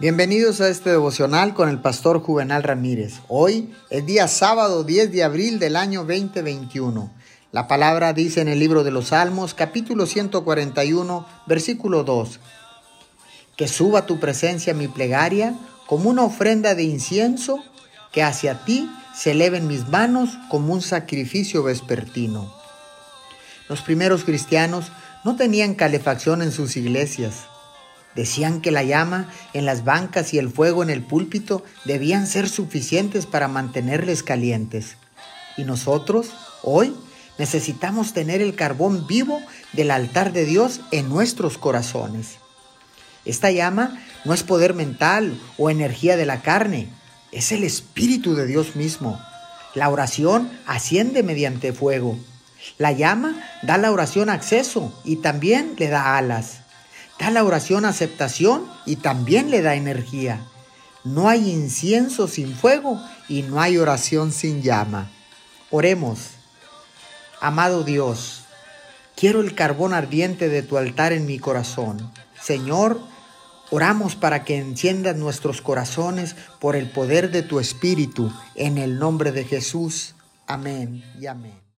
Bienvenidos a este devocional con el Pastor Juvenal Ramírez. Hoy es día sábado 10 de abril del año 2021. La palabra dice en el libro de los Salmos, capítulo 141, versículo 2. Que suba tu presencia mi plegaria como una ofrenda de incienso, que hacia ti se eleven mis manos como un sacrificio vespertino. Los primeros cristianos no tenían calefacción en sus iglesias. Decían que la llama en las bancas y el fuego en el púlpito debían ser suficientes para mantenerles calientes. Y nosotros, hoy, necesitamos tener el carbón vivo del altar de Dios en nuestros corazones. Esta llama no es poder mental o energía de la carne, es el Espíritu de Dios mismo. La oración asciende mediante fuego. La llama da a la oración acceso y también le da alas. Da la oración aceptación y también le da energía. No hay incienso sin fuego y no hay oración sin llama. Oremos. Amado Dios, quiero el carbón ardiente de tu altar en mi corazón. Señor, oramos para que enciendas nuestros corazones por el poder de tu Espíritu. En el nombre de Jesús. Amén y amén.